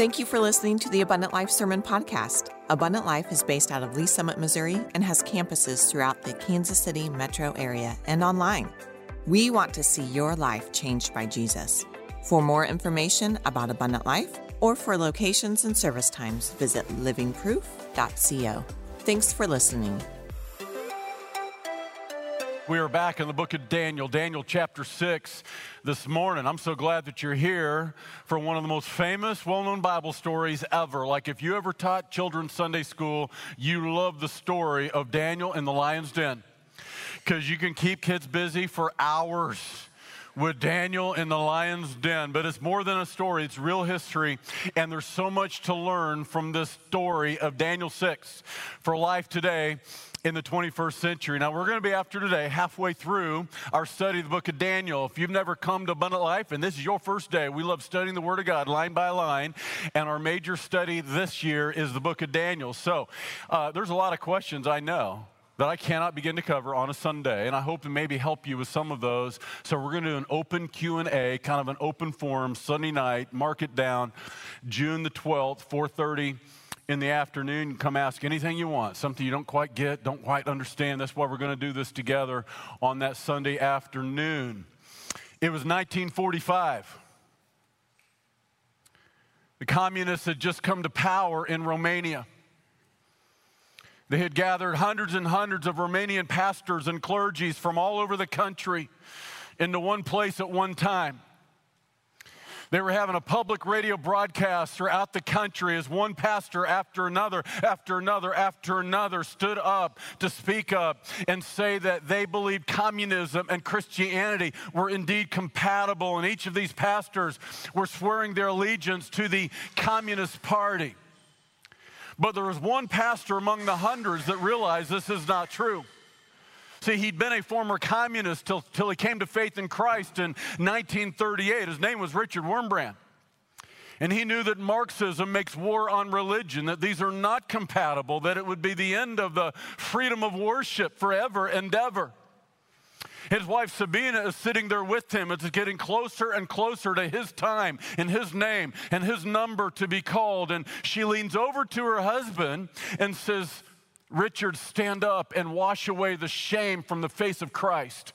Thank you for listening to the Abundant Life Sermon Podcast. Abundant Life is based out of Lee Summit, Missouri, and has campuses throughout the Kansas City metro area and online. We want to see your life changed by Jesus. For more information about Abundant Life or for locations and service times, visit livingproof.co. Thanks for listening. We are back in the book of Daniel, Daniel chapter 6 this morning. I'm so glad that you're here for one of the most famous, well-known Bible stories ever. Like if you ever taught children Sunday school, you love the story of Daniel in the lion's den because you can keep kids busy for hours with Daniel in the lion's den. But it's more than a story, it's real history, and there's so much to learn from this story of Daniel 6 for life today in the 21st century. Now, we're going to be after today, halfway through our study of the book of Daniel. If you've never come to Abundant Life, and this is your first day, we love studying the Word of God line by line, and our major study this year is the book of Daniel. So there's a lot of questions, I know, that I cannot begin to cover on a Sunday, and I hope to maybe help you with some of those. So we're going to do an open Q&A, kind of an open forum, Sunday night, mark it down, June the 12th, 4:30 in the afternoon. You can come ask anything you want, something you don't quite get, don't quite understand. That's why we're going to do this together on that Sunday afternoon. It was 1945. The communists had just come to power in Romania. They had gathered hundreds and hundreds of Romanian pastors and clergies from all over the country into one place at one time. They were having a public radio broadcast throughout the country as one pastor after another stood up to speak up and say that they believed communism and Christianity were indeed compatible, and each of these pastors were swearing their allegiance to the Communist Party. But there was one pastor among the hundreds that realized this is not true. See, he'd been a former communist till he came to faith in Christ in 1938. His name was Richard Wurmbrand. And he knew that Marxism makes war on religion, that these are not compatible, that it would be the end of the freedom of worship forever and ever. His wife Sabina is sitting there with him. It's getting closer and closer to his time and his name and his number to be called. And she leans over to her husband and says, "Richard, stand up and wash away the shame from the face of Christ."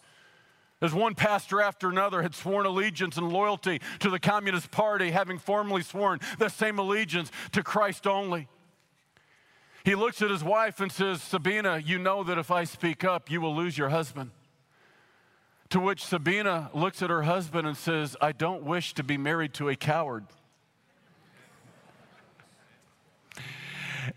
As one pastor after another had sworn allegiance and loyalty to the Communist Party, having formerly sworn the same allegiance to Christ only. He looks at his wife and says, "Sabina, you know that if I speak up, you will lose your husband." To which Sabina looks at her husband and says, "I don't wish to be married to a coward."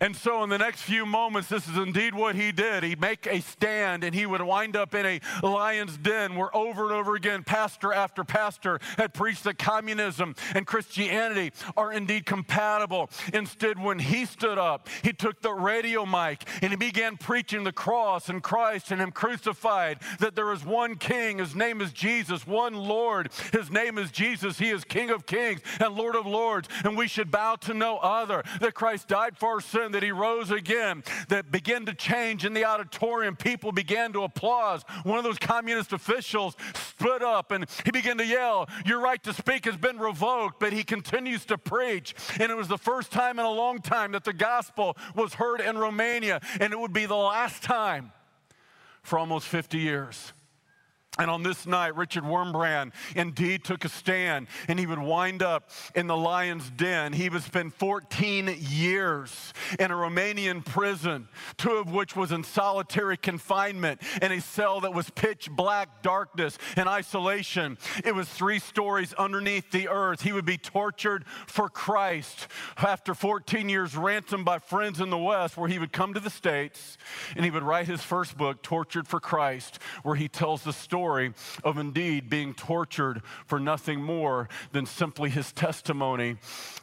And so in the next few moments, this is indeed what he did. He'd make a stand, and he would wind up in a lion's den where over and over again, pastor after pastor had preached that communism and Christianity are indeed compatible. Instead, when he stood up, he took the radio mic, and he began preaching the cross and Christ and him crucified, that there is one king, his name is Jesus, one Lord, his name is Jesus. He is King of Kings and Lord of Lords, and we should bow to no other, that Christ died for our sins, that he rose again, that began to change in the auditorium. People began to applaud. One of those communist officials stood up and he began to yell, "Your right to speak has been revoked," but he continues to preach. And it was the first time in a long time that the gospel was heard in Romania, and it would be the last time for almost 50 years. And on this night, Richard Wurmbrand indeed took a stand, and he would wind up in the lion's den. He would spend 14 years in a Romanian prison, 2 of which was in solitary confinement in a cell that was pitch black darkness and isolation. It was 3 stories underneath the earth. He would be tortured for Christ after 14 years ransomed by friends in the West, where he would come to the States, and he would write his first book, Tortured for Christ, where he tells the story of indeed being tortured for nothing more than simply his testimony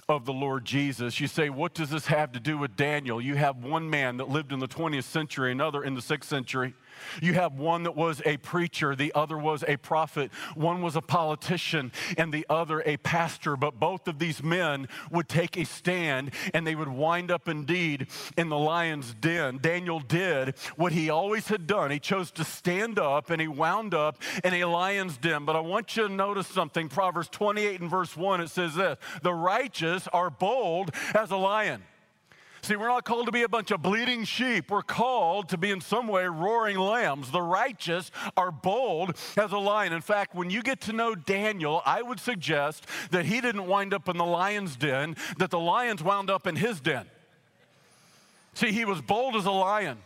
of the Lord Jesus. You say, what does this have to do with Daniel? You have one man that lived in the 20th century, another in the 6th century. You have one that was a preacher, the other was a prophet, one was a politician, and the other a pastor. But both of these men would take a stand, and they would wind up indeed in the lion's den. Daniel did what he always had done. He chose to stand up, and he wound up in a lion's den. But I want you to notice something. Proverbs 28 and verse 1, it says this: the righteous are bold as a lion. See, we're not called to be a bunch of bleating sheep. We're called to be in some way roaring lambs. The righteous are bold as a lion. In fact, when you get to know Daniel, I would suggest that he didn't wind up in the lion's den, that the lions wound up in his den. See, he was bold as a lion.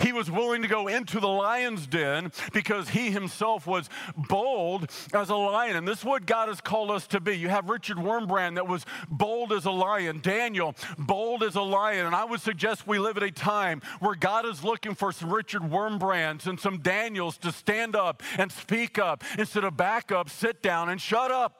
He was willing to go into the lion's den because he himself was bold as a lion. And this is what God has called us to be. You have Richard Wormbrand that was bold as a lion. Daniel, bold as a lion. And I would suggest we live at a time where God is looking for some Richard Wormbrands and some Daniels to stand up and speak up instead of back up, sit down, and shut up.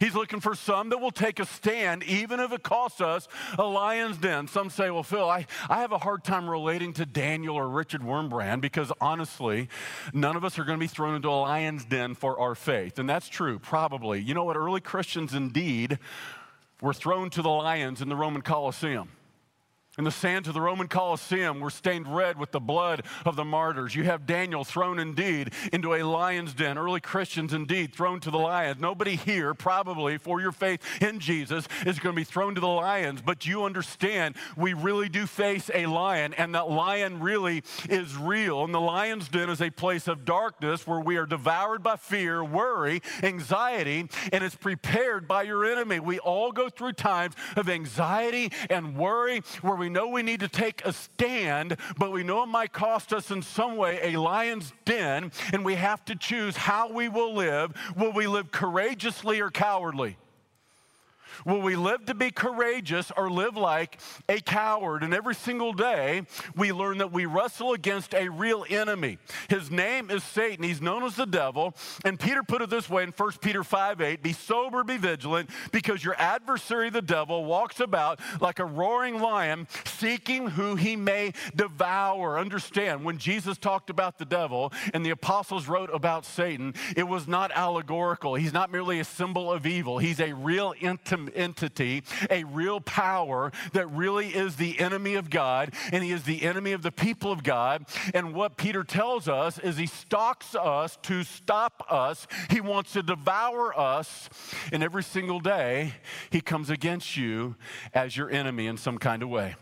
He's looking for some that will take a stand, even if it costs us a lion's den. Some say, well, Phil, I have a hard time relating to Daniel or Richard Wormbrand because, honestly, none of us are going to be thrown into a lion's den for our faith. And that's true, probably. You know what? Early Christians, indeed, were thrown to the lions in the Roman Colosseum. And the sands of the Roman Colosseum were stained red with the blood of the martyrs. You have Daniel thrown indeed into a lion's den. Early Christians indeed thrown to the lions. Nobody here probably for your faith in Jesus is going to be thrown to the lions. But you understand we really do face a lion, and that lion really is real. And the lion's den is a place of darkness where we are devoured by fear, worry, anxiety, and it's prepared by your enemy. We all go through times of anxiety and worry where we know we need to take a stand, but we know it might cost us in some way a lion's den, and we have to choose how we will live. Will we live courageously or cowardly? Will we live to be courageous or live like a coward? And every single day, we learn that we wrestle against a real enemy. His name is Satan. He's known as the devil. And Peter put it this way in 1 Peter 5:8, be sober, be vigilant, because your adversary, the devil, walks about like a roaring lion, seeking who he may devour. Understand, when Jesus talked about the devil and the apostles wrote about Satan, it was not allegorical. He's not merely a symbol of evil. He's a real entity, a real power that really is the enemy of God, and he is the enemy of the people of God. And what Peter tells us is he stalks us to stop us. He wants to devour us, and every single day he comes against you as your enemy in some kind of way.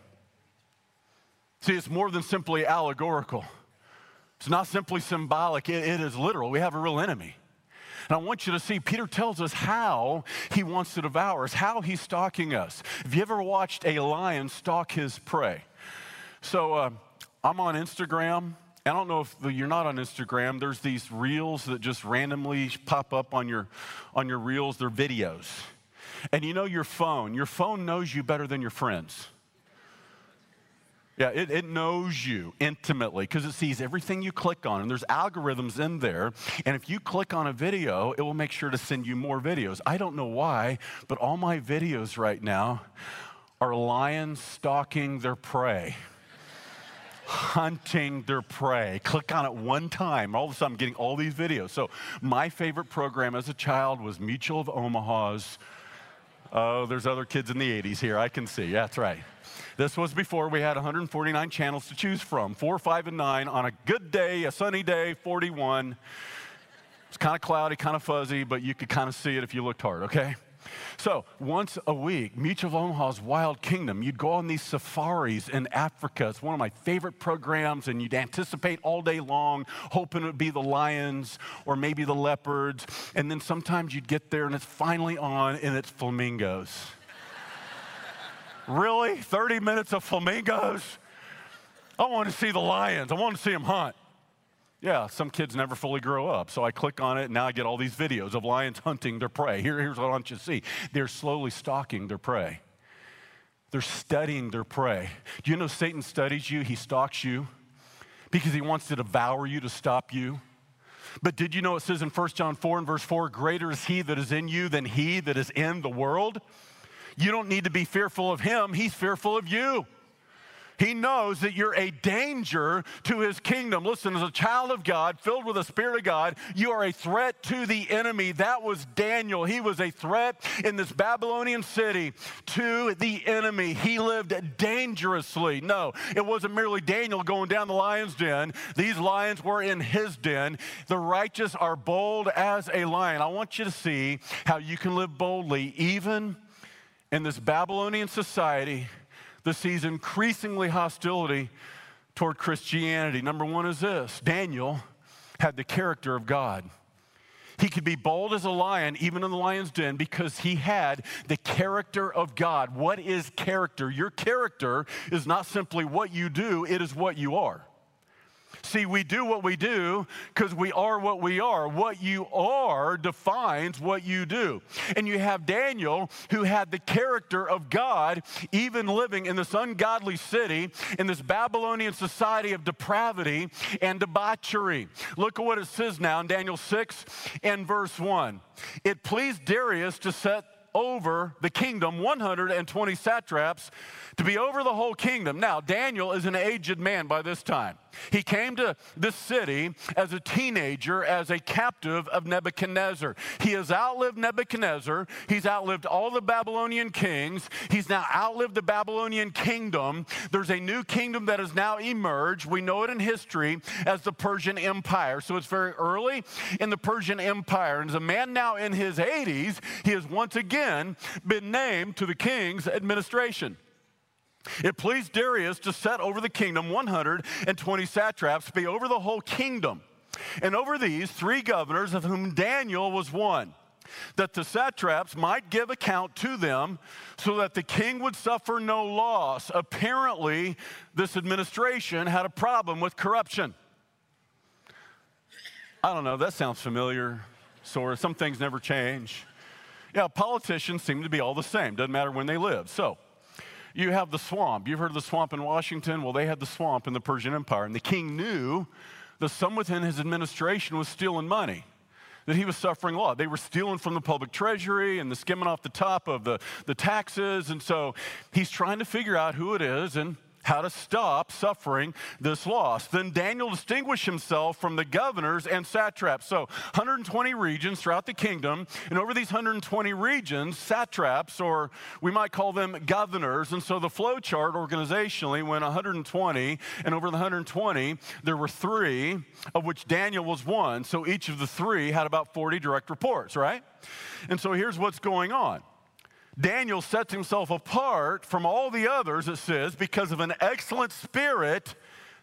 See, it's more than simply allegorical. It's not simply symbolic. It is literal. We have a real enemy. And I want you to see, Peter tells us how he wants to devour us, how he's stalking us. Have you ever watched a lion stalk his prey? So I'm on Instagram. I don't know if you're not on Instagram. There's these reels that just randomly pop up on your reels. They're videos. And you know your phone. Your phone knows you better than your friends. Yeah, it knows you intimately because it sees everything you click on, and there's algorithms in there, and if you click on a video, it will make sure to send you more videos. I don't know why, but all my videos right now are lions stalking their prey, hunting their prey. Click on it one time, all of a sudden I'm getting all these videos. So my favorite program as a child was Mutual of Omaha's. Oh, there's other kids in the 80s here, I can see. Yeah, that's right. This was before we had 149 channels to choose from, 4, 5, and 9 on a good day, a sunny day, 41. It's kind of cloudy, kind of fuzzy, but you could kind of see it if you looked hard, okay? So once a week, Mutual of Omaha's Wild Kingdom, you'd go on these safaris in Africa. It's one of my favorite programs, and you'd anticipate all day long, hoping it would be the lions or maybe the leopards. And then sometimes you'd get there, and it's finally on, and it's flamingos. Really? 30 minutes of flamingos? I want to see the lions. I want to see them hunt. Yeah, some kids never fully grow up, so I click on it, and now I get all these videos of lions hunting their prey. Here's what I want you to see. They're slowly stalking their prey. They're studying their prey. Do you know Satan studies you? He stalks you because he wants to devour you, to stop you. But did you know it says in 1 John 4 and verse 4, greater is he that is in you than he that is in the world? You don't need to be fearful of him. He's fearful of you. He knows that you're a danger to his kingdom. Listen, as a child of God, filled with the Spirit of God, you are a threat to the enemy. That was Daniel. He was a threat in this Babylonian city to the enemy. He lived dangerously. No, it wasn't merely Daniel going down the lion's den. These lions were in his den. The righteous are bold as a lion. I want you to see how you can live boldly even in this Babylonian society that sees increasingly hostility toward Christianity. Number one is this: Daniel had the character of God. He could be bold as a lion, even in the lion's den, because he had the character of God. What is character? Your character is not simply what you do, it is what you are. See, we do what we do because we are what we are. What you are defines what you do. And you have Daniel, who had the character of God, even living in this ungodly city, in this Babylonian society of depravity and debauchery. Look at what it says now in Daniel 6 and verse 1. It pleased Darius to set over the kingdom 120 satraps to be over the whole kingdom. Now, Daniel is an aged man by this time. He came to this city as a teenager, as a captive of Nebuchadnezzar. He has outlived Nebuchadnezzar. He's outlived all the Babylonian kings. He's now outlived the Babylonian kingdom. There's a new kingdom that has now emerged. We know it in history as the Persian Empire. So it's very early in the Persian Empire. And as a man now in his 80s, he has once again been named to the king's administration. It pleased Darius to set over the kingdom 120 satraps to be over the whole kingdom, and over these 3 governors, of whom Daniel was one, that the satraps might give account to them so that the king would suffer no loss. Apparently, this administration had a problem with corruption. I don't know, that sounds familiar, sort of. Some things never change. Yeah, politicians seem to be all the same. Doesn't matter when they live. So you have the swamp. You've heard of the swamp in Washington? Well, they had the swamp in the Persian Empire, and the king knew that some within his administration was stealing money, that he was suffering law. They were stealing from the public treasury and the skimming off the top of the taxes, and so he's trying to figure out who it is and how to stop suffering this loss. Then Daniel distinguished himself from the governors and satraps. So 120 regions throughout the kingdom, and over these 120 regions, satraps, or we might call them governors. And so the flow chart organizationally went 120, and over the 120, there were 3, of which Daniel was one. So each of the 3 had about 40 direct reports, right? And so here's what's going on. Daniel sets himself apart from all the others, it says, because of an excellent spirit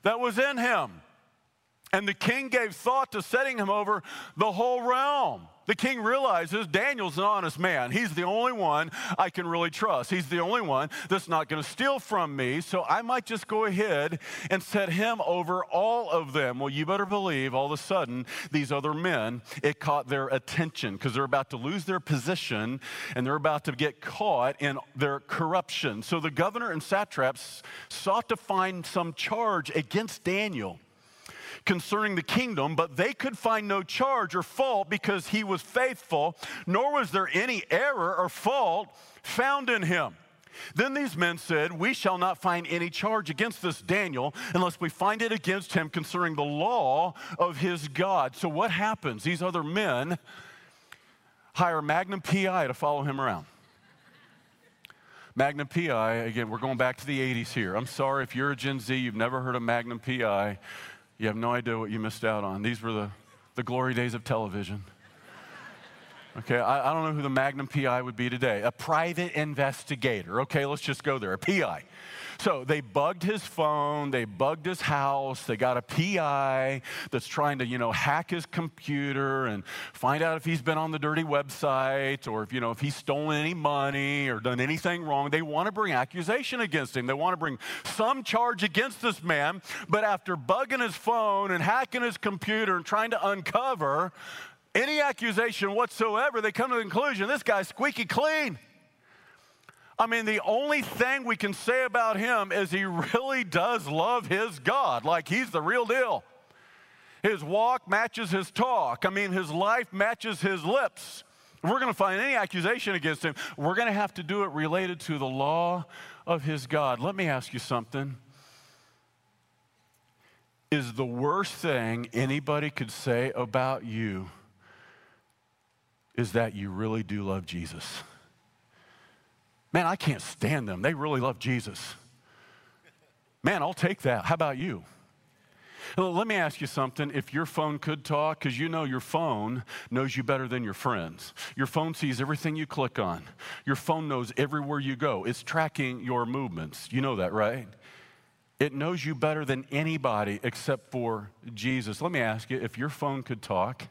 that was in him. And the king gave thought to setting him over the whole realm. The king realizes Daniel's an honest man. He's the only one I can really trust. He's the only one that's not going to steal from me, so I might just go ahead and set him over all of them. Well, you better believe all of a sudden these other men, it caught their attention because they're about to lose their position and they're about to get caught in their corruption. So the governor and satraps sought to find some charge against Daniel concerning the kingdom, but they could find no charge or fault because he was faithful, nor was there any error or fault found in him. Then these men said, "We shall not find any charge against this Daniel unless we find it against him concerning the law of his God." So what happens? These other men hire Magnum P.I. to follow him around. Magnum P.I., again, we're going back to the 80s here. I'm sorry if you're a Gen Z, you've never heard of Magnum P.I., you have no idea what you missed out on. These were the glory days of television. Okay, I don't know who the Magnum P.I. would be today. A private investigator. Okay, let's just go there, a P.I. So they bugged his phone, they bugged his house, they got a P.I. that's trying to, hack his computer and find out if he's been on the dirty website or if, if he's stolen any money or done anything wrong. They want to bring accusation against him. They want to bring some charge against this man, but after bugging his phone and hacking his computer and trying to uncover any accusation whatsoever, they come to the conclusion, this guy's squeaky clean. I mean, the only thing we can say about him is he really does love his God, like he's the real deal. His walk matches his talk. I mean, his life matches his lips. If we're going to find any accusation against him, we're going to have to do it related to the law of his God. Let me ask you something. is the worst thing anybody could say about you is that you really do love Jesus. Man, I can't stand them. They really love Jesus. Man, I'll take that. How about you? Well, let me ask you something. If your phone could talk, because you know your phone knows you better than your friends. Your phone sees everything you click on. Your phone knows everywhere you go. It's tracking your movements. You know that, right? It knows you better than anybody except for Jesus. Let me ask you, if your phone could talk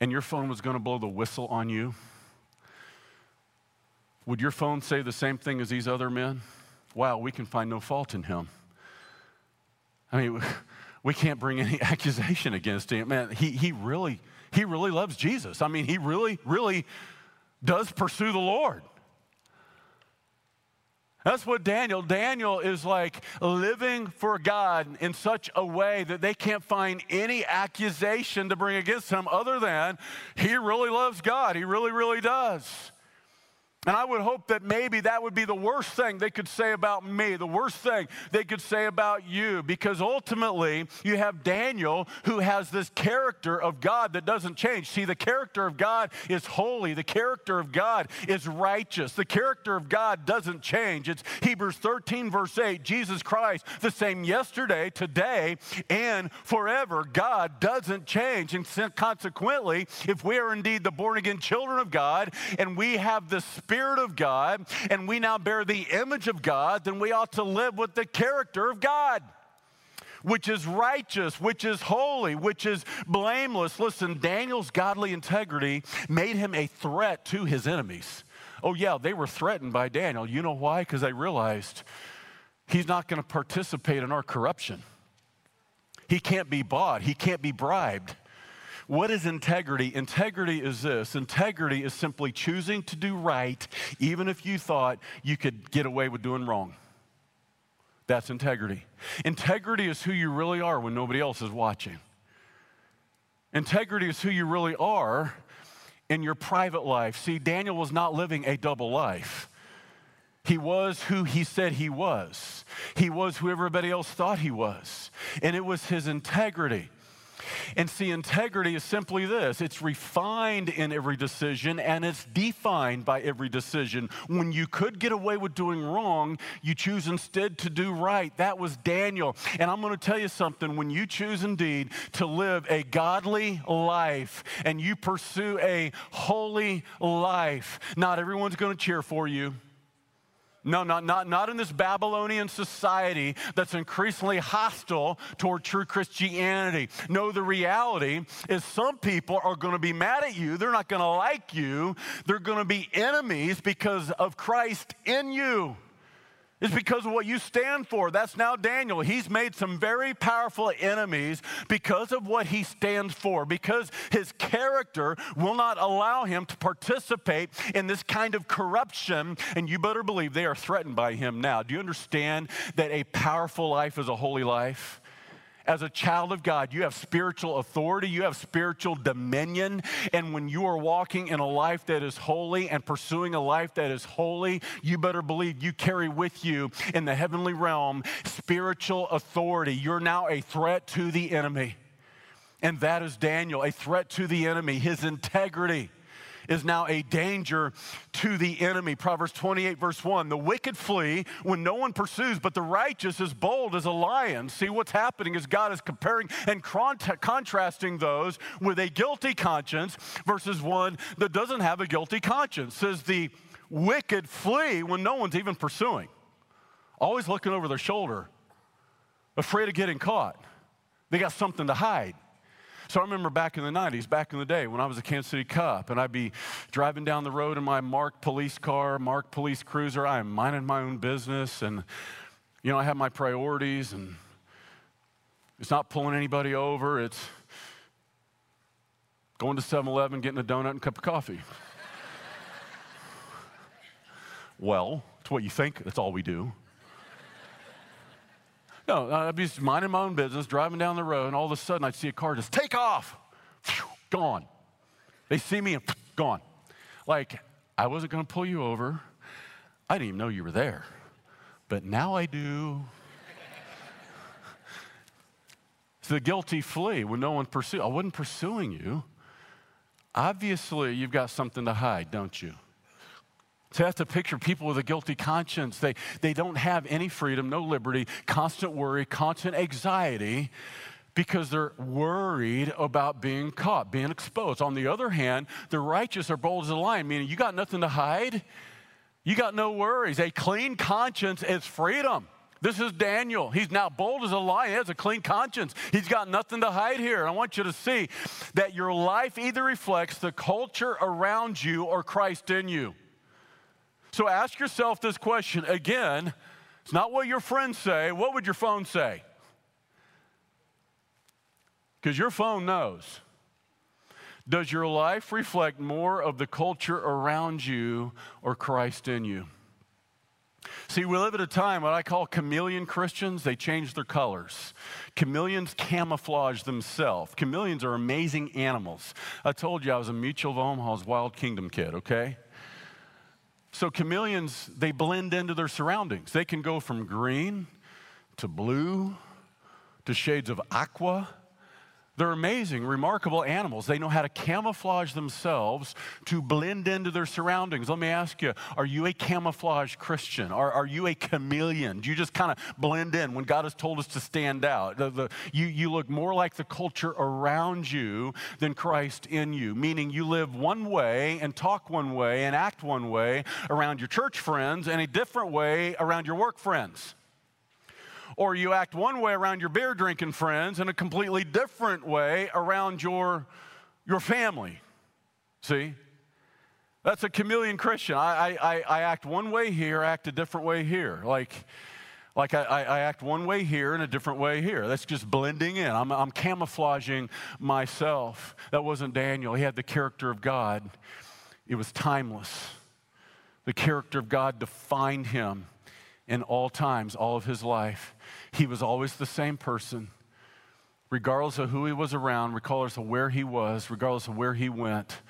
and your phone was going to blow the whistle on you, would your phone say the same thing as these other men? Wow, we can find no fault in him. I mean, we can't bring any accusation against him. Man, he really loves Jesus. I mean, he really does pursue the Lord. That's what Daniel is like, living for God in such a way that they can't find any accusation to bring against him other than he really loves God. He really does. And I would hope that maybe that would be the worst thing they could say about me, the worst thing they could say about you, because ultimately you have Daniel who has this character of God that doesn't change. See, the character of God is holy. The character of God is righteous. The character of God doesn't change. It's Hebrews 13, verse 8, Jesus Christ, the same yesterday, today, and forever. God doesn't change. And consequently, if we are indeed the born-again children of God and we have this Spirit of God, and we now bear the image of God, then we ought to live with the character of God, which is righteous, which is holy, which is blameless. Listen, Daniel's godly integrity made him a threat to his enemies. Oh yeah, they were threatened by Daniel. You know why? Because they realized he's not going to participate in our corruption. He can't be bought. He can't be bribed. What is integrity? Integrity is this. Integrity is simply choosing to do right, even if you thought you could get away with doing wrong. That's integrity. Integrity is who you really are when nobody else is watching. Integrity is who you really are in your private life. See, Daniel was not living a double life. He was who he said he was. He was who everybody else thought he was. And it was his integrity. And see, integrity is simply this. It's refined in every decision, and it's defined by every decision. When you could get away with doing wrong, you choose instead to do right. That was Daniel. And I'm going to tell you something. When you choose indeed to live a godly life and you pursue a holy life, not everyone's going to cheer for you. No, not in this Babylonian society that's increasingly hostile toward true Christianity. No, the reality is some people are going to be mad at you. They're not going to like you. They're going to be enemies because of Christ in you. It's because of what you stand for. That's now Daniel. He's made some very powerful enemies because of what he stands for, because his character will not allow him to participate in this kind of corruption, and you better believe they are threatened by him now. Do you understand that a powerful life is a holy life? As a child of God, you have spiritual authority, you have spiritual dominion, and when you are walking in a life that is holy and pursuing a life that is holy, you better believe you carry with you in the heavenly realm spiritual authority. You're now a threat to the enemy, and that is Daniel, a threat to the enemy. His integrity is now a danger to the enemy. Proverbs 28, verse 1, the wicked flee when no one pursues, but the righteous is bold as a lion. See, what's happening is God is comparing and contrasting those with a guilty conscience versus one that doesn't have a guilty conscience. Says the wicked flee when no one's even pursuing, always looking over their shoulder, afraid of getting caught. They got something to hide. So I remember back in the 90s, back in the day when I was a Kansas City cop, and I'd be driving down the road in my marked police car, marked police cruiser. I am minding my own business, and, you know, I have my priorities, and it's not pulling anybody over. It's going to 7-Eleven, getting a donut and a cup of coffee. Well, it's what you think. That's all we do. No, I'd be minding my own business, driving down the road, and all of a sudden I'd see a car just take off, gone. They see me and gone. Like, I wasn't going to pull you over. I didn't even know you were there, but now I do. The guilty flee when no one pursues. I wasn't pursuing you. Obviously, you've got something to hide, don't you? So that's a picture of people with a guilty conscience. They don't have any freedom, no liberty, constant worry, constant anxiety, because they're worried about being caught, being exposed. On the other hand, the righteous are bold as a lion, meaning you got nothing to hide. You got no worries. A clean conscience is freedom. This is Daniel. He's now bold as a lion. He has a clean conscience. He's got nothing to hide here. I want you to see that your life either reflects the culture around you or Christ in you. So ask yourself this question again. It's not what your friends say. What would your phone say? Because your phone knows. Does your life reflect more of the culture around you or Christ in you? See, we live at a time, what I call chameleon Christians. They change their colors. Chameleons camouflage themselves. Chameleons are amazing animals. I told you I was a Mutual of Omaha's Wild Kingdom kid, okay? So chameleons, they blend into their surroundings. They can go from green to blue to shades of aqua. They're amazing, remarkable animals. They know how to camouflage themselves to blend into their surroundings. Let me ask you, are you a camouflage Christian? Are you a chameleon? Do you just kind of blend in when God has told us to stand out? You look more like the culture around you than Christ in you, meaning you live one way and talk one way and act one way around your church friends and a different way around your work friends. Or you act one way around your beer-drinking friends and a completely different way around your family. See? That's a chameleon Christian. I act one way here, I act a different way here. Like I act one way here and a different way here. That's just blending in. I'm camouflaging myself. That wasn't Daniel. He had the character of God. It was timeless. The character of God defined him. In all times, all of his life, he was always the same person, regardless of who he was around, regardless of where he was, regardless of where he went.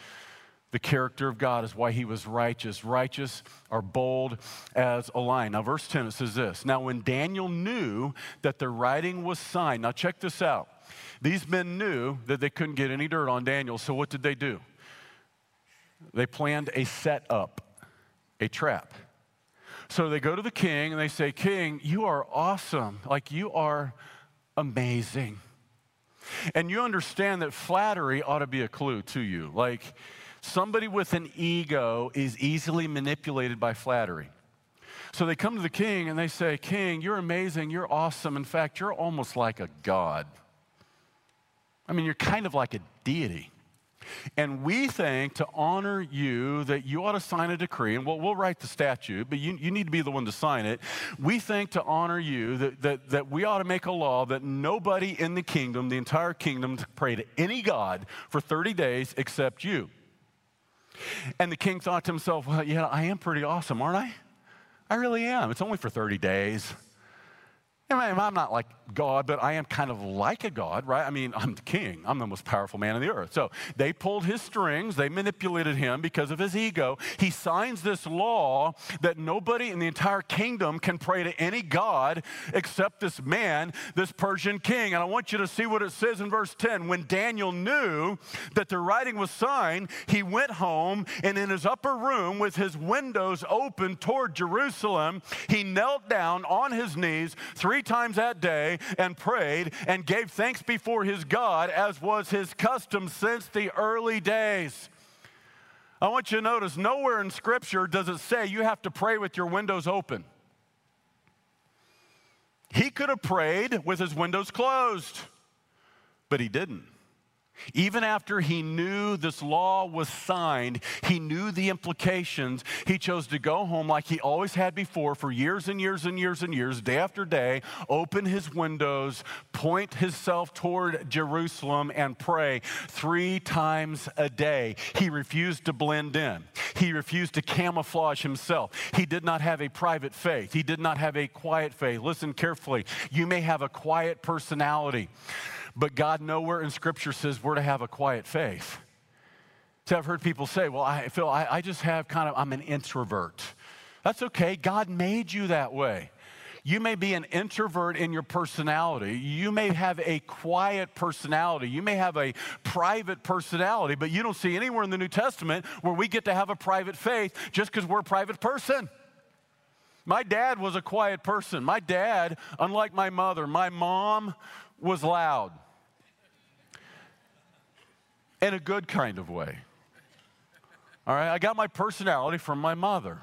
The character of God is why he was righteous. Righteous are bold as a lion. Now, verse 10, it says this. Now, when Daniel knew that the writing was signed, now check this out. These men knew that they couldn't get any dirt on Daniel, so what did they do? They planned a setup, a trap. So they go to the king and they say, King, you are awesome. Like, you are amazing. And you understand that flattery ought to be a clue to you. Like, somebody with an ego is easily manipulated by flattery. So they come to the king and they say, King, you're amazing. You're awesome. In fact, you're almost like a god. I mean, you're kind of like a deity. And we think to honor you that you ought to sign a decree, and we'll write the statute, but you need to be the one to sign it. We think to honor you that we ought to make a law that nobody in the kingdom, the entire kingdom, pray to any god for 30 days except you. And the king thought to himself, well, yeah, I am pretty awesome, aren't I? I really am. It's only for 30 days. I'm not like God, but I am kind of like a god, right? I mean, I'm the king. I'm the most powerful man on the earth. So they pulled his strings. They manipulated him because of his ego. He signs this law that nobody in the entire kingdom can pray to any god except this man, this Persian king. And I want you to see what it says in verse 10. When Daniel knew that the writing was signed, he went home, and in his upper room with his windows open toward Jerusalem, he knelt down on his knees three times that day and prayed and gave thanks before his God, as was his custom since the early days. I want you to notice, nowhere in Scripture does it say you have to pray with your windows open. He could have prayed with his windows closed, but he didn't. Even after he knew this law was signed, he knew the implications, he chose to go home like he always had before for years and years and years and years, day after day, open his windows, point himself toward Jerusalem, and pray three times a day. He refused to blend in. He refused to camouflage himself. He did not have a private faith. He did not have a quiet faith. Listen carefully. You may have a quiet personality, but God nowhere in Scripture says we're to have a quiet faith. So I've heard people say, well, I just have I'm an introvert. That's okay. God made you that way. You may be an introvert in your personality. You may have a quiet personality. You may have a private personality, but you don't see anywhere in the New Testament where we get to have a private faith just because we're a private person. My dad was a quiet person. My dad, unlike my mother, my mom was loud in a good kind of way. All right, I got my personality from my mother.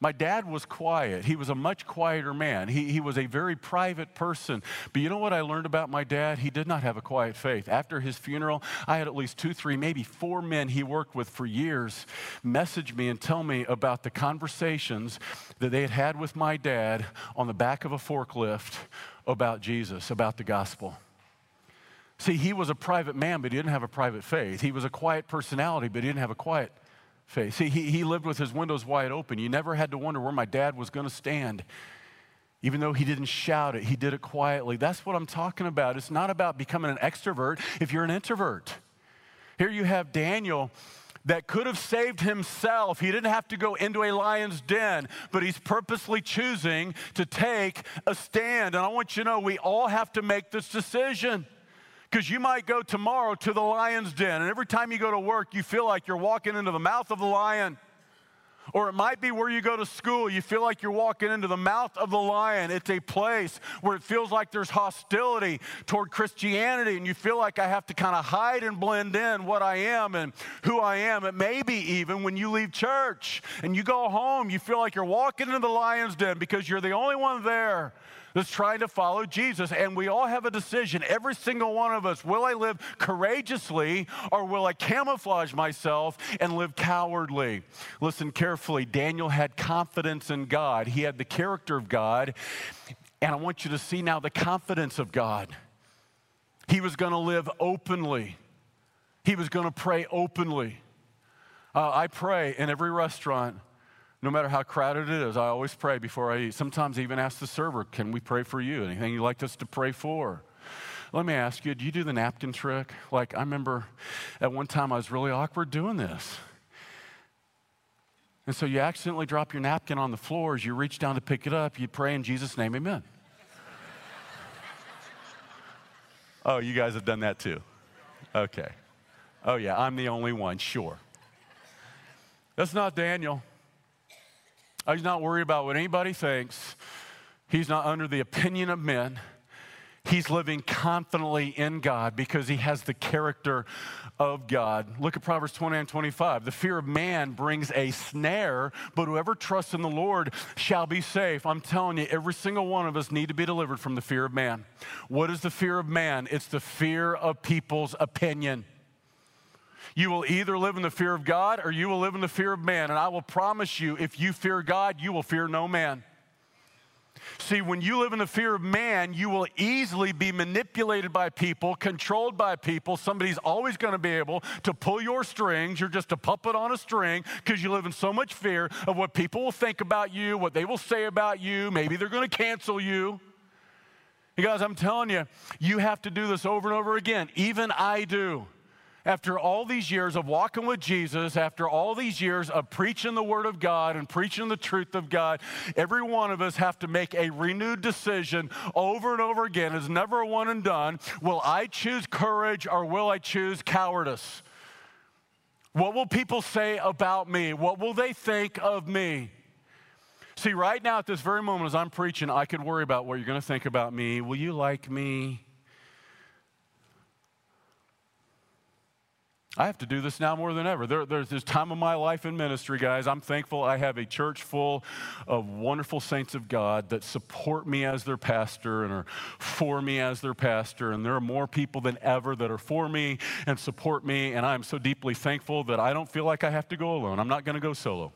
My dad was quiet. He was a much quieter man. He was a very private person. But you know what I learned about my dad? He did not have a quiet faith. After his funeral, I had at least 2, 3, maybe 4 men he worked with for years message me and tell me about the conversations that they had had with my dad on the back of a forklift about Jesus, about the gospel. See, he was a private man, but he didn't have a private faith. He was a quiet personality, but he didn't have a quiet faith. See, he lived with his windows wide open. You never had to wonder where my dad was going to stand. Even though he didn't shout it, he did it quietly. That's what I'm talking about. It's not about becoming an extrovert if you're an introvert. Here you have Daniel that could have saved himself. He didn't have to go into a lion's den, but he's purposely choosing to take a stand. And I want you to know we all have to make this decision. Because you might go tomorrow to the lion's den, and every time you go to work, you feel like you're walking into the mouth of the lion. Or it might be where you go to school, you feel like you're walking into the mouth of the lion. It's a place where it feels like there's hostility toward Christianity, and you feel like I have to kind of hide and blend in what I am and who I am. It may be even when you leave church and you go home, you feel like you're walking into the lion's den because you're the only one there that's trying to follow Jesus. And we all have a decision, every single one of us. Will I live courageously, or will I camouflage myself and live cowardly? Listen carefully. Daniel had confidence in God. He had the character of God. And I want you to see now the confidence of God. He was going to live openly. He was going to pray openly. I pray in every restaurant. No matter how crowded it is, I always pray before I eat. Sometimes I even ask the server, can we pray for you? Anything you'd like us to pray for? Let me ask you, do you do the napkin trick? Like, I remember at one time I was really awkward doing this. And so you accidentally drop your napkin on the floor. As you reach down to pick it up, you pray in Jesus' name, amen. Oh, you guys have done that too. Okay. Oh, yeah, I'm the only one, sure. That's not Daniel. He's not worried about what anybody thinks. He's not under the opinion of men. He's living confidently in God because he has the character of God. Look at Proverbs 20:25. The fear of man brings a snare, but whoever trusts in the Lord shall be safe. I'm telling you, every single one of us need to be delivered from the fear of man. What is the fear of man? It's the fear of people's opinion. You will either live in the fear of God or you will live in the fear of man. And I will promise you, if you fear God, you will fear no man. See, when you live in the fear of man, you will easily be manipulated by people, controlled by people. Somebody's always going to be able to pull your strings. You're just a puppet on a string because you live in so much fear of what people will think about you, what they will say about you. Maybe they're going to cancel you. You guys, I'm telling you, you have to do this over and over again. Even I do. After all these years of walking with Jesus, after all these years of preaching the Word of God and preaching the truth of God, every one of us have to make a renewed decision over and over again. It's never a one and done. Will I choose courage or will I choose cowardice? What will people say about me? What will they think of me? See, right now at this very moment as I'm preaching, I could worry about what you're going to think about me. Will you like me? I have to do this now more than ever. There's this time of my life in ministry, guys. I'm thankful I have a church full of wonderful saints of God that support me as their pastor and are for me as their pastor. And there are more people than ever that are for me and support me. And I'm so deeply thankful that I don't feel like I have to go alone. I'm not going to go solo.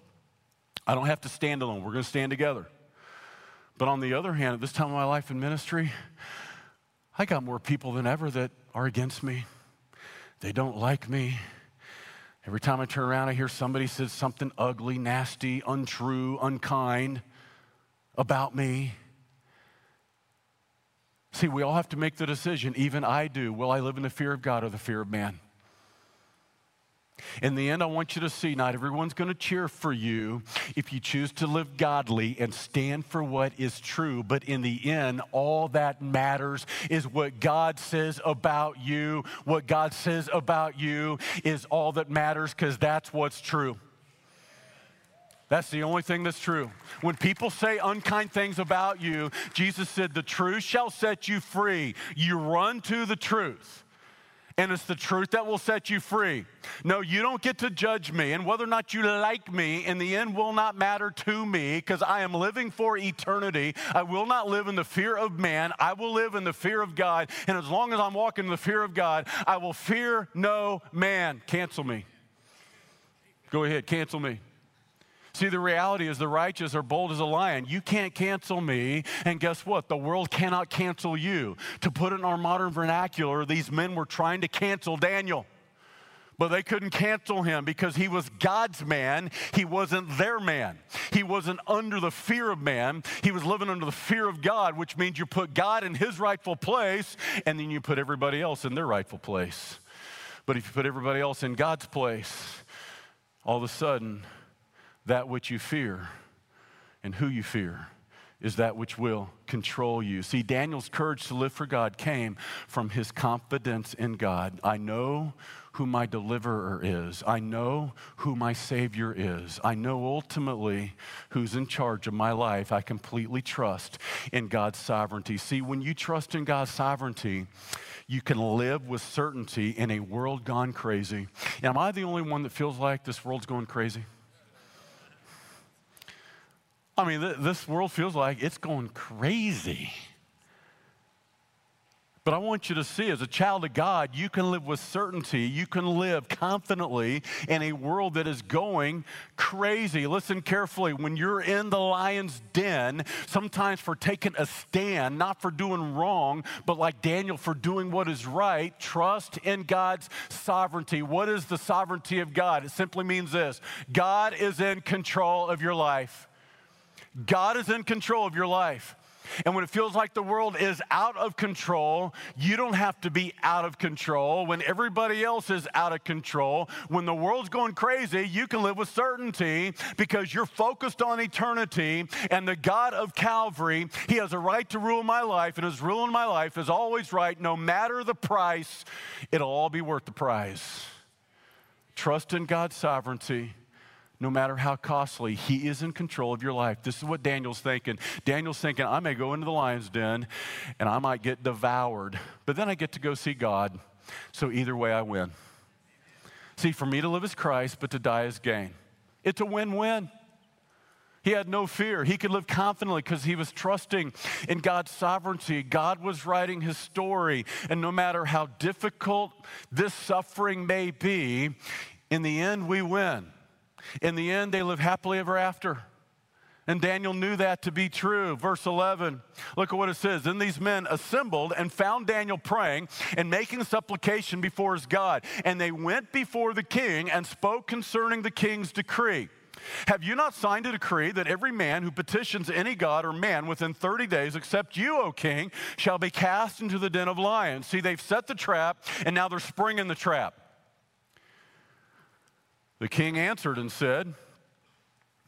I don't have to stand alone. We're going to stand together. But on the other hand, at this time of my life in ministry, I got more people than ever that are against me. They don't like me. Every time I turn around, I hear somebody says something ugly, nasty, untrue, unkind about me. See, we all have to make the decision, even I do. Will I live in the fear of God or the fear of man? In the end, I want you to see, not everyone's going to cheer for you if you choose to live godly and stand for what is true. But in the end, all that matters is what God says about you. What God says about you is all that matters, because that's what's true. That's the only thing that's true. When people say unkind things about you, Jesus said, the truth shall set you free. You run to the truth. And it's the truth that will set you free. No, you don't get to judge me, and whether or not you like me in the end will not matter to me, because I am living for eternity. I will not live in the fear of man. I will live in the fear of God, and as long as I'm walking in the fear of God, I will fear no man. Cancel me. Go ahead, cancel me. See, the reality is the righteous are bold as a lion. You can't cancel me, and guess what? The world cannot cancel you. To put it in our modern vernacular, these men were trying to cancel Daniel, but they couldn't cancel him because he was God's man. He wasn't their man. He wasn't under the fear of man. He was living under the fear of God, which means you put God in his rightful place, and then you put everybody else in their rightful place. But if you put everybody else in God's place, all of a sudden, that which you fear and who you fear is that which will control you. See, Daniel's courage to live for God came from his confidence in God. I know who my deliverer is. I know who my Savior is. I know ultimately who's in charge of my life. I completely trust in God's sovereignty. See, when you trust in God's sovereignty, you can live with certainty in a world gone crazy. Now, am I the only one that feels like this world's going crazy? I mean, this world feels like it's going crazy. But I want you to see, as a child of God, you can live with certainty. You can live confidently in a world that is going crazy. Listen carefully. When you're in the lion's den, sometimes for taking a stand, not for doing wrong, but like Daniel, for doing what is right, trust in God's sovereignty. What is the sovereignty of God? It simply means this: God is in control of your life. God is in control of your life. And when it feels like the world is out of control, you don't have to be out of control. When everybody else is out of control, when the world's going crazy, you can live with certainty because you're focused on eternity, and the God of Calvary, he has a right to rule my life, and his rule in my life is always right. No matter the price, it'll all be worth the price. Trust in God's sovereignty. No matter how costly, he is in control of your life. This is what Daniel's thinking. Daniel's thinking, I may go into the lion's den and I might get devoured, but then I get to go see God, so either way I win. See, for me to live is Christ, but to die is gain. It's a win-win. He had no fear. He could live confidently because he was trusting in God's sovereignty. God was writing his story, and no matter how difficult this suffering may be, in the end, we win. In the end, they live happily ever after. And Daniel knew that to be true. Verse 11, look at what it says. Then these men assembled and found Daniel praying and making supplication before his God. And they went before the king and spoke concerning the king's decree. Have you not signed a decree that every man who petitions any god or man within 30 days, except you, O king, shall be cast into the den of lions? See, they've set the trap, and now they're springing the trap. The king answered and said,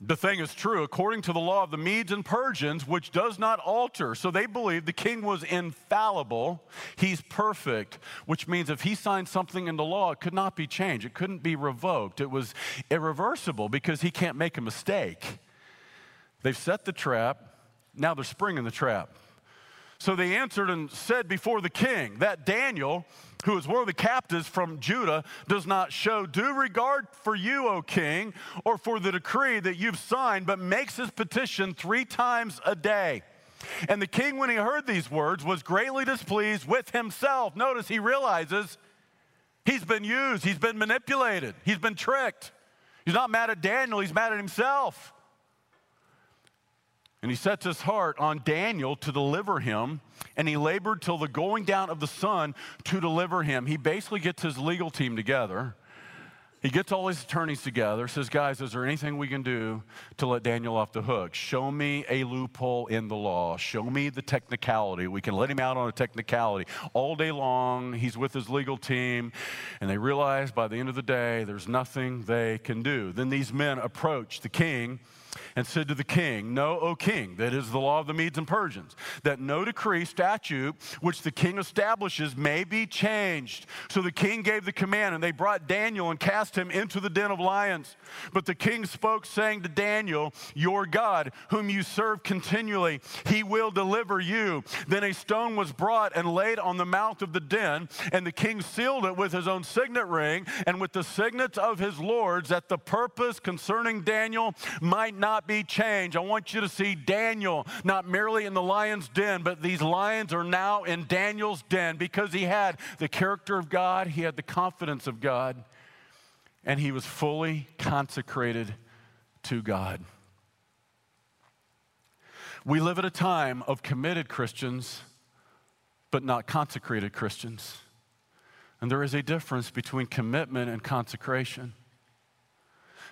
the thing is true according to the law of the Medes and Persians, which does not alter. So they believed the king was infallible. He's perfect, which means if he signed something into law, it could not be changed. It couldn't be revoked. It was irreversible because he can't make a mistake. They've set the trap. Now they're springing the trap. So they answered and said before the king that Daniel, who is one of the captives from Judah, does not show due regard for you, O king, or for the decree that you've signed, but makes his petition 3 times a day. And the king, when he heard these words, was greatly displeased with himself. Notice he realizes he's been used, he's been manipulated, he's been tricked. He's not mad at Daniel, he's mad at himself. And he sets his heart on Daniel to deliver him, and he labored till the going down of the sun to deliver him. He basically gets his legal team together, He gets all his attorneys together, says, guys, is there anything we can do to let Daniel off the hook? Show me a loophole in the law. Show me the technicality. We can let him out on a technicality. All day long, he's with his legal team, and they realize by the end of the day, there's nothing they can do. Then these men approached the king and said to the king, know, O king, that is the law of the Medes and Persians, that no decree, statute, which the king establishes may be changed. So the king gave the command, and they brought Daniel and cast him into the den of lions. But the king spoke, saying to Daniel, your God, whom you serve continually, he will deliver you. Then a stone was brought and laid on the mouth of the den, and the king sealed it with his own signet ring and with the signets of his lords, that the purpose concerning Daniel might not be changed. I want you to see Daniel not merely in the lion's den, but these lions are now in Daniel's den because he had the character of God, he had the confidence of God, and he was fully consecrated to God. We live at a time of committed Christians, but not consecrated Christians. And there is a difference between commitment and consecration.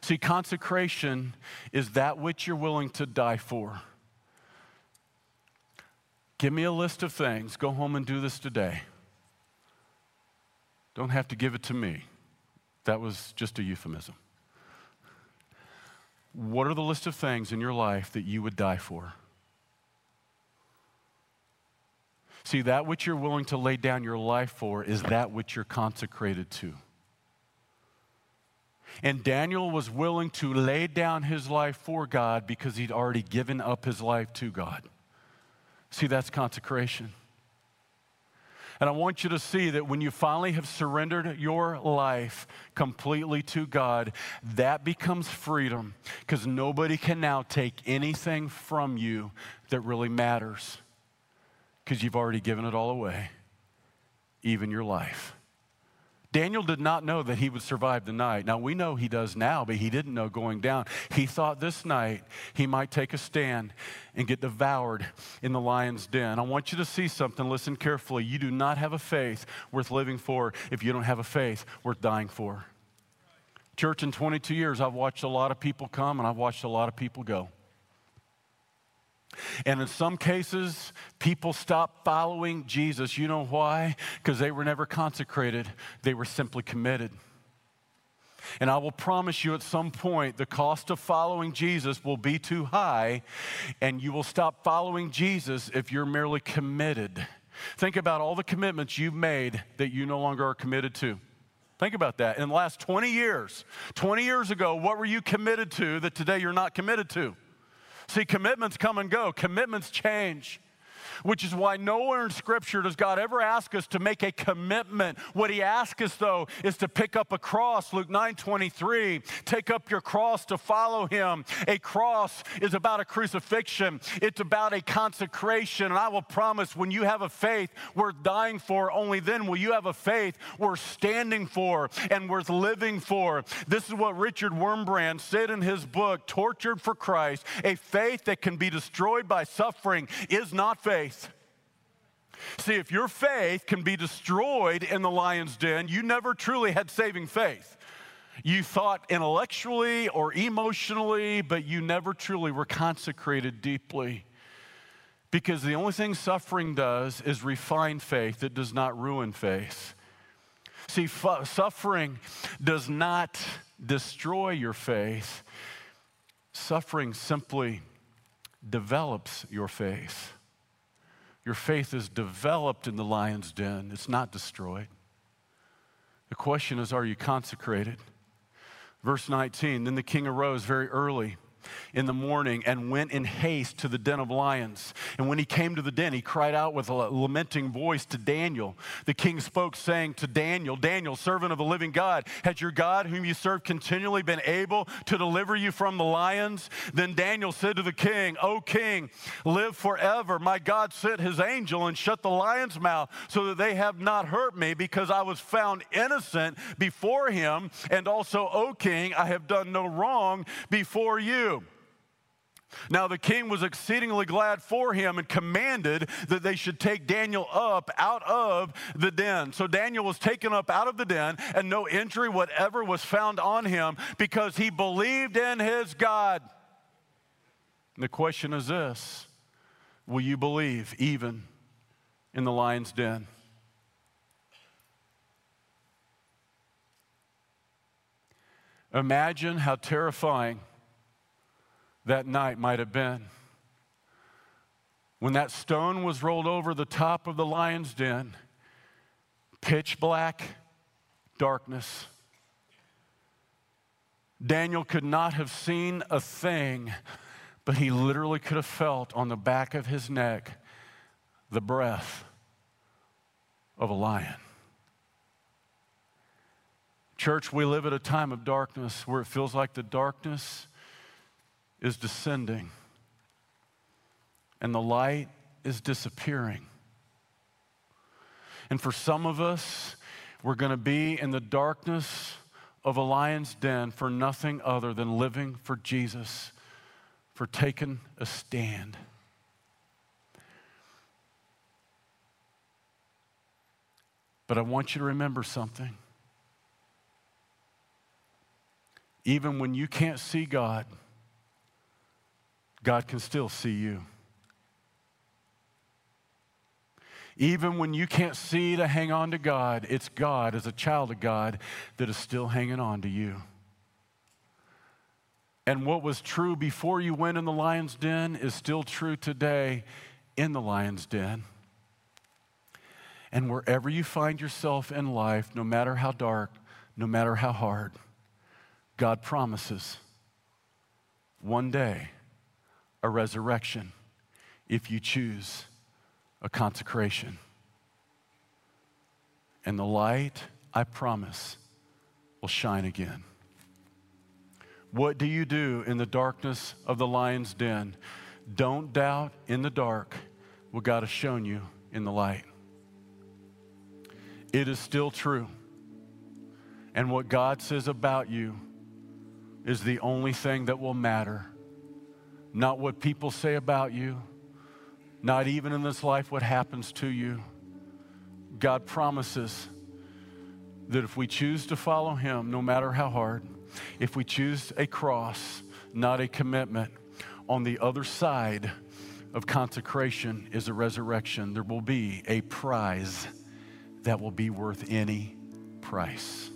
See, consecration is that which you're willing to die for. Give me a list of things. Go home and do this today. Don't have to give it to me. That was just a euphemism. What are the list of things in your life that you would die for? See, that which you're willing to lay down your life for is that which you're consecrated to. And Daniel was willing to lay down his life for God because he'd already given up his life to God. See, that's consecration. And I want you to see that when you finally have surrendered your life completely to God, that becomes freedom, because nobody can now take anything from you that really matters, because you've already given it all away, even your life. Daniel did not know that he would survive the night. Now, we know he does now, but he didn't know going down. He thought this night he might take a stand and get devoured in the lion's den. I want you to see something. Listen carefully. You do not have a faith worth living for if you don't have a faith worth dying for. Church, in 22 years, I've watched a lot of people come and I've watched a lot of people go. And in some cases, people stop following Jesus. You know why? Because they were never consecrated. They were simply committed. And I will promise you at some point, the cost of following Jesus will be too high, and you will stop following Jesus if you're merely committed. Think about all the commitments you've made that you no longer are committed to. Think about that. In the last 20 years ago, what were you committed to that today you're not committed to? See, commitments come and go. Commitments change, which is why nowhere in Scripture does God ever ask us to make a commitment. What he asks us, though, is to pick up a cross. Luke 9:23, take up your cross to follow him. A cross is about a crucifixion. It's about a consecration. And I will promise, when you have a faith worth dying for, only then will you have a faith worth standing for and worth living for. This is what Richard Wormbrand said in his book, Tortured for Christ. A faith that can be destroyed by suffering is not faith. See, if your faith can be destroyed in the lion's den, you never truly had saving faith. You thought intellectually or emotionally, but you never truly were consecrated deeply. Because the only thing suffering does is refine faith. It does not ruin faith. See, suffering does not destroy your faith. Suffering simply develops your faith. Your faith is developed in the lion's den. It's not destroyed. The question is, are you consecrated? Verse 19, then the king arose very early in the morning and went in haste to the den of lions. And when he came to the den, he cried out with a lamenting voice to Daniel. The king spoke, saying to Daniel, Daniel, servant of the living God, has your God, whom you serve continually, been able to deliver you from the lions? Then Daniel said to the king, O king, live forever. My God sent his angel and shut the lion's mouth so that they have not hurt me, because I was found innocent before him. And also, O king, I have done no wrong before you. Now the king was exceedingly glad for him and commanded that they should take Daniel up out of the den. So Daniel was taken up out of the den, and no injury whatever was found on him because he believed in his God. And the question is this: will you believe even in the lion's den? Imagine how terrifying that night might have been when that stone was rolled over the top of the lion's den. Pitch black darkness. Daniel could not have seen a thing, but he literally could have felt on the back of his neck the breath of a lion. Church, we live at a time of darkness where it feels like the darkness is descending and the light is disappearing. And for some of us, we're going to be in the darkness of a lion's den for nothing other than living for Jesus, for taking a stand. But I want you to remember something. Even when you can't see God, God can still see you. Even when you can't see to hang on to God, it's God, as a child of God, that is still hanging on to you. And what was true before you went in the lion's den is still true today in the lion's den. And wherever you find yourself in life, no matter how dark, no matter how hard, God promises one day a resurrection if you choose a consecration. And the light, I promise, will shine again. What do you do in the darkness of the lion's den? Don't doubt in the dark what God has shown you in the light. It is still true. And what God says about you is the only thing that will matter. Not what people say about you, not even in this life what happens to you. God promises that if we choose to follow Him, no matter how hard, if we choose a cross, not a commitment, on the other side of consecration is a resurrection. There will be a prize that will be worth any price.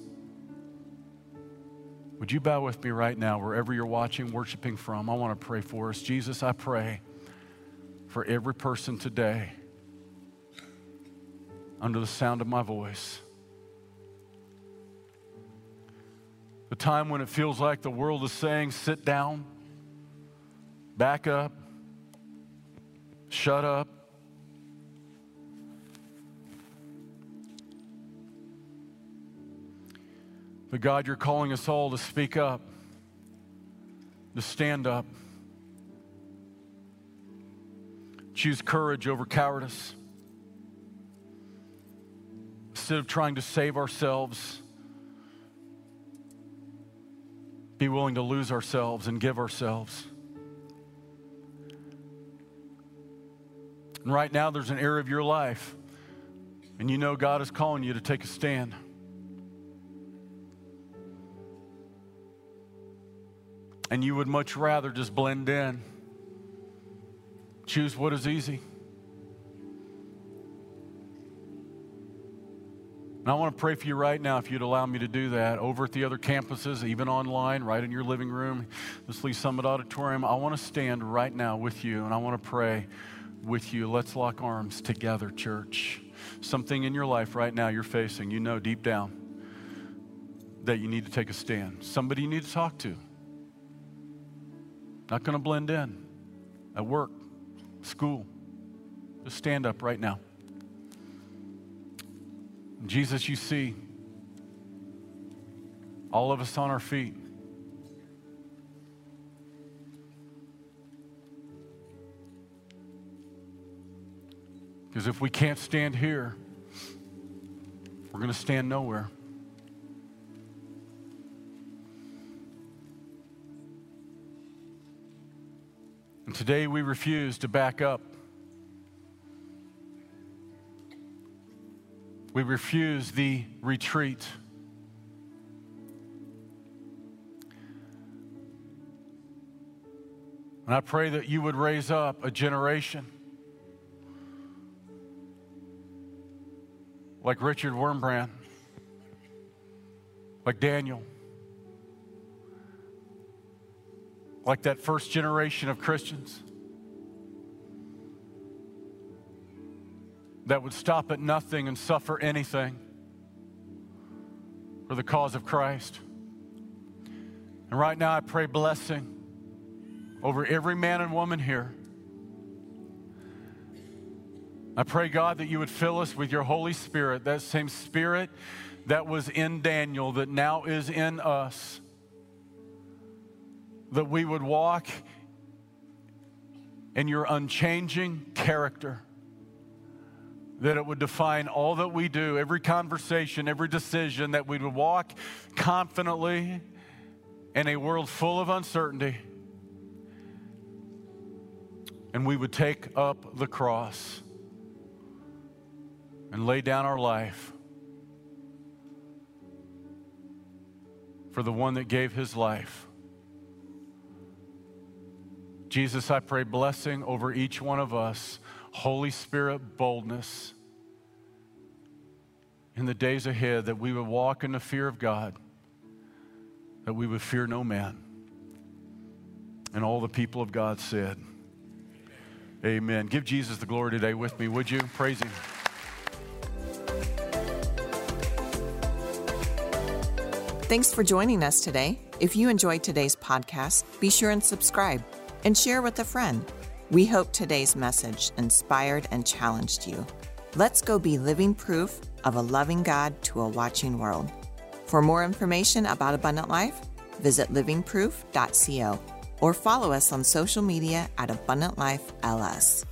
Would you bow with me right now, wherever you're watching, worshiping from? I want to pray for us. Jesus, I pray for every person today under the sound of my voice. The time when it feels like the world is saying, sit down, back up, shut up. But God, you're calling us all to speak up, to stand up. Choose courage over cowardice. Instead of trying to save ourselves, be willing to lose ourselves and give ourselves. And right now, there's an area of your life, and you know God is calling you to take a stand. And you would much rather just blend in. Choose what is easy. And I want to pray for you right now, if you'd allow me to do that, over at the other campuses, even online, right in your living room, this Lee Summit Auditorium. I want to stand right now with you, and I want to pray with you. Let's lock arms together, church. Something in your life right now you're facing, you know deep down that you need to take a stand. Somebody you need to talk to. Not going to blend in at work, school. Just stand up right now. Jesus, you see all of us on our feet. Because if we can't stand here, we're going to stand nowhere. Today we refuse to back up. We refuse the retreat. And I pray that you would raise up a generation like Richard Wormbrand, like Daniel, like that first generation of Christians that would stop at nothing and suffer anything for the cause of Christ. And right now I pray blessing over every man and woman here. I pray, God, that you would fill us with your Holy Spirit, that same Spirit that was in Daniel, that now is in us, that we would walk in your unchanging character, that it would define all that we do, every conversation, every decision, that we would walk confidently in a world full of uncertainty, and we would take up the cross and lay down our life for the one that gave his life. Jesus, I pray blessing over each one of us, Holy Spirit boldness in the days ahead, that we would walk in the fear of God, that we would fear no man. And all the people of God said, amen. Give Jesus the glory today with me, would you? Praise him. Thanks for joining us today. If you enjoyed today's podcast, be sure and subscribe and share with a friend. We hope today's message inspired and challenged you. Let's go be living proof of a loving God to a watching world. For more information about Abundant Life, visit livingproof.co or follow us on social media at Abundant Life LS.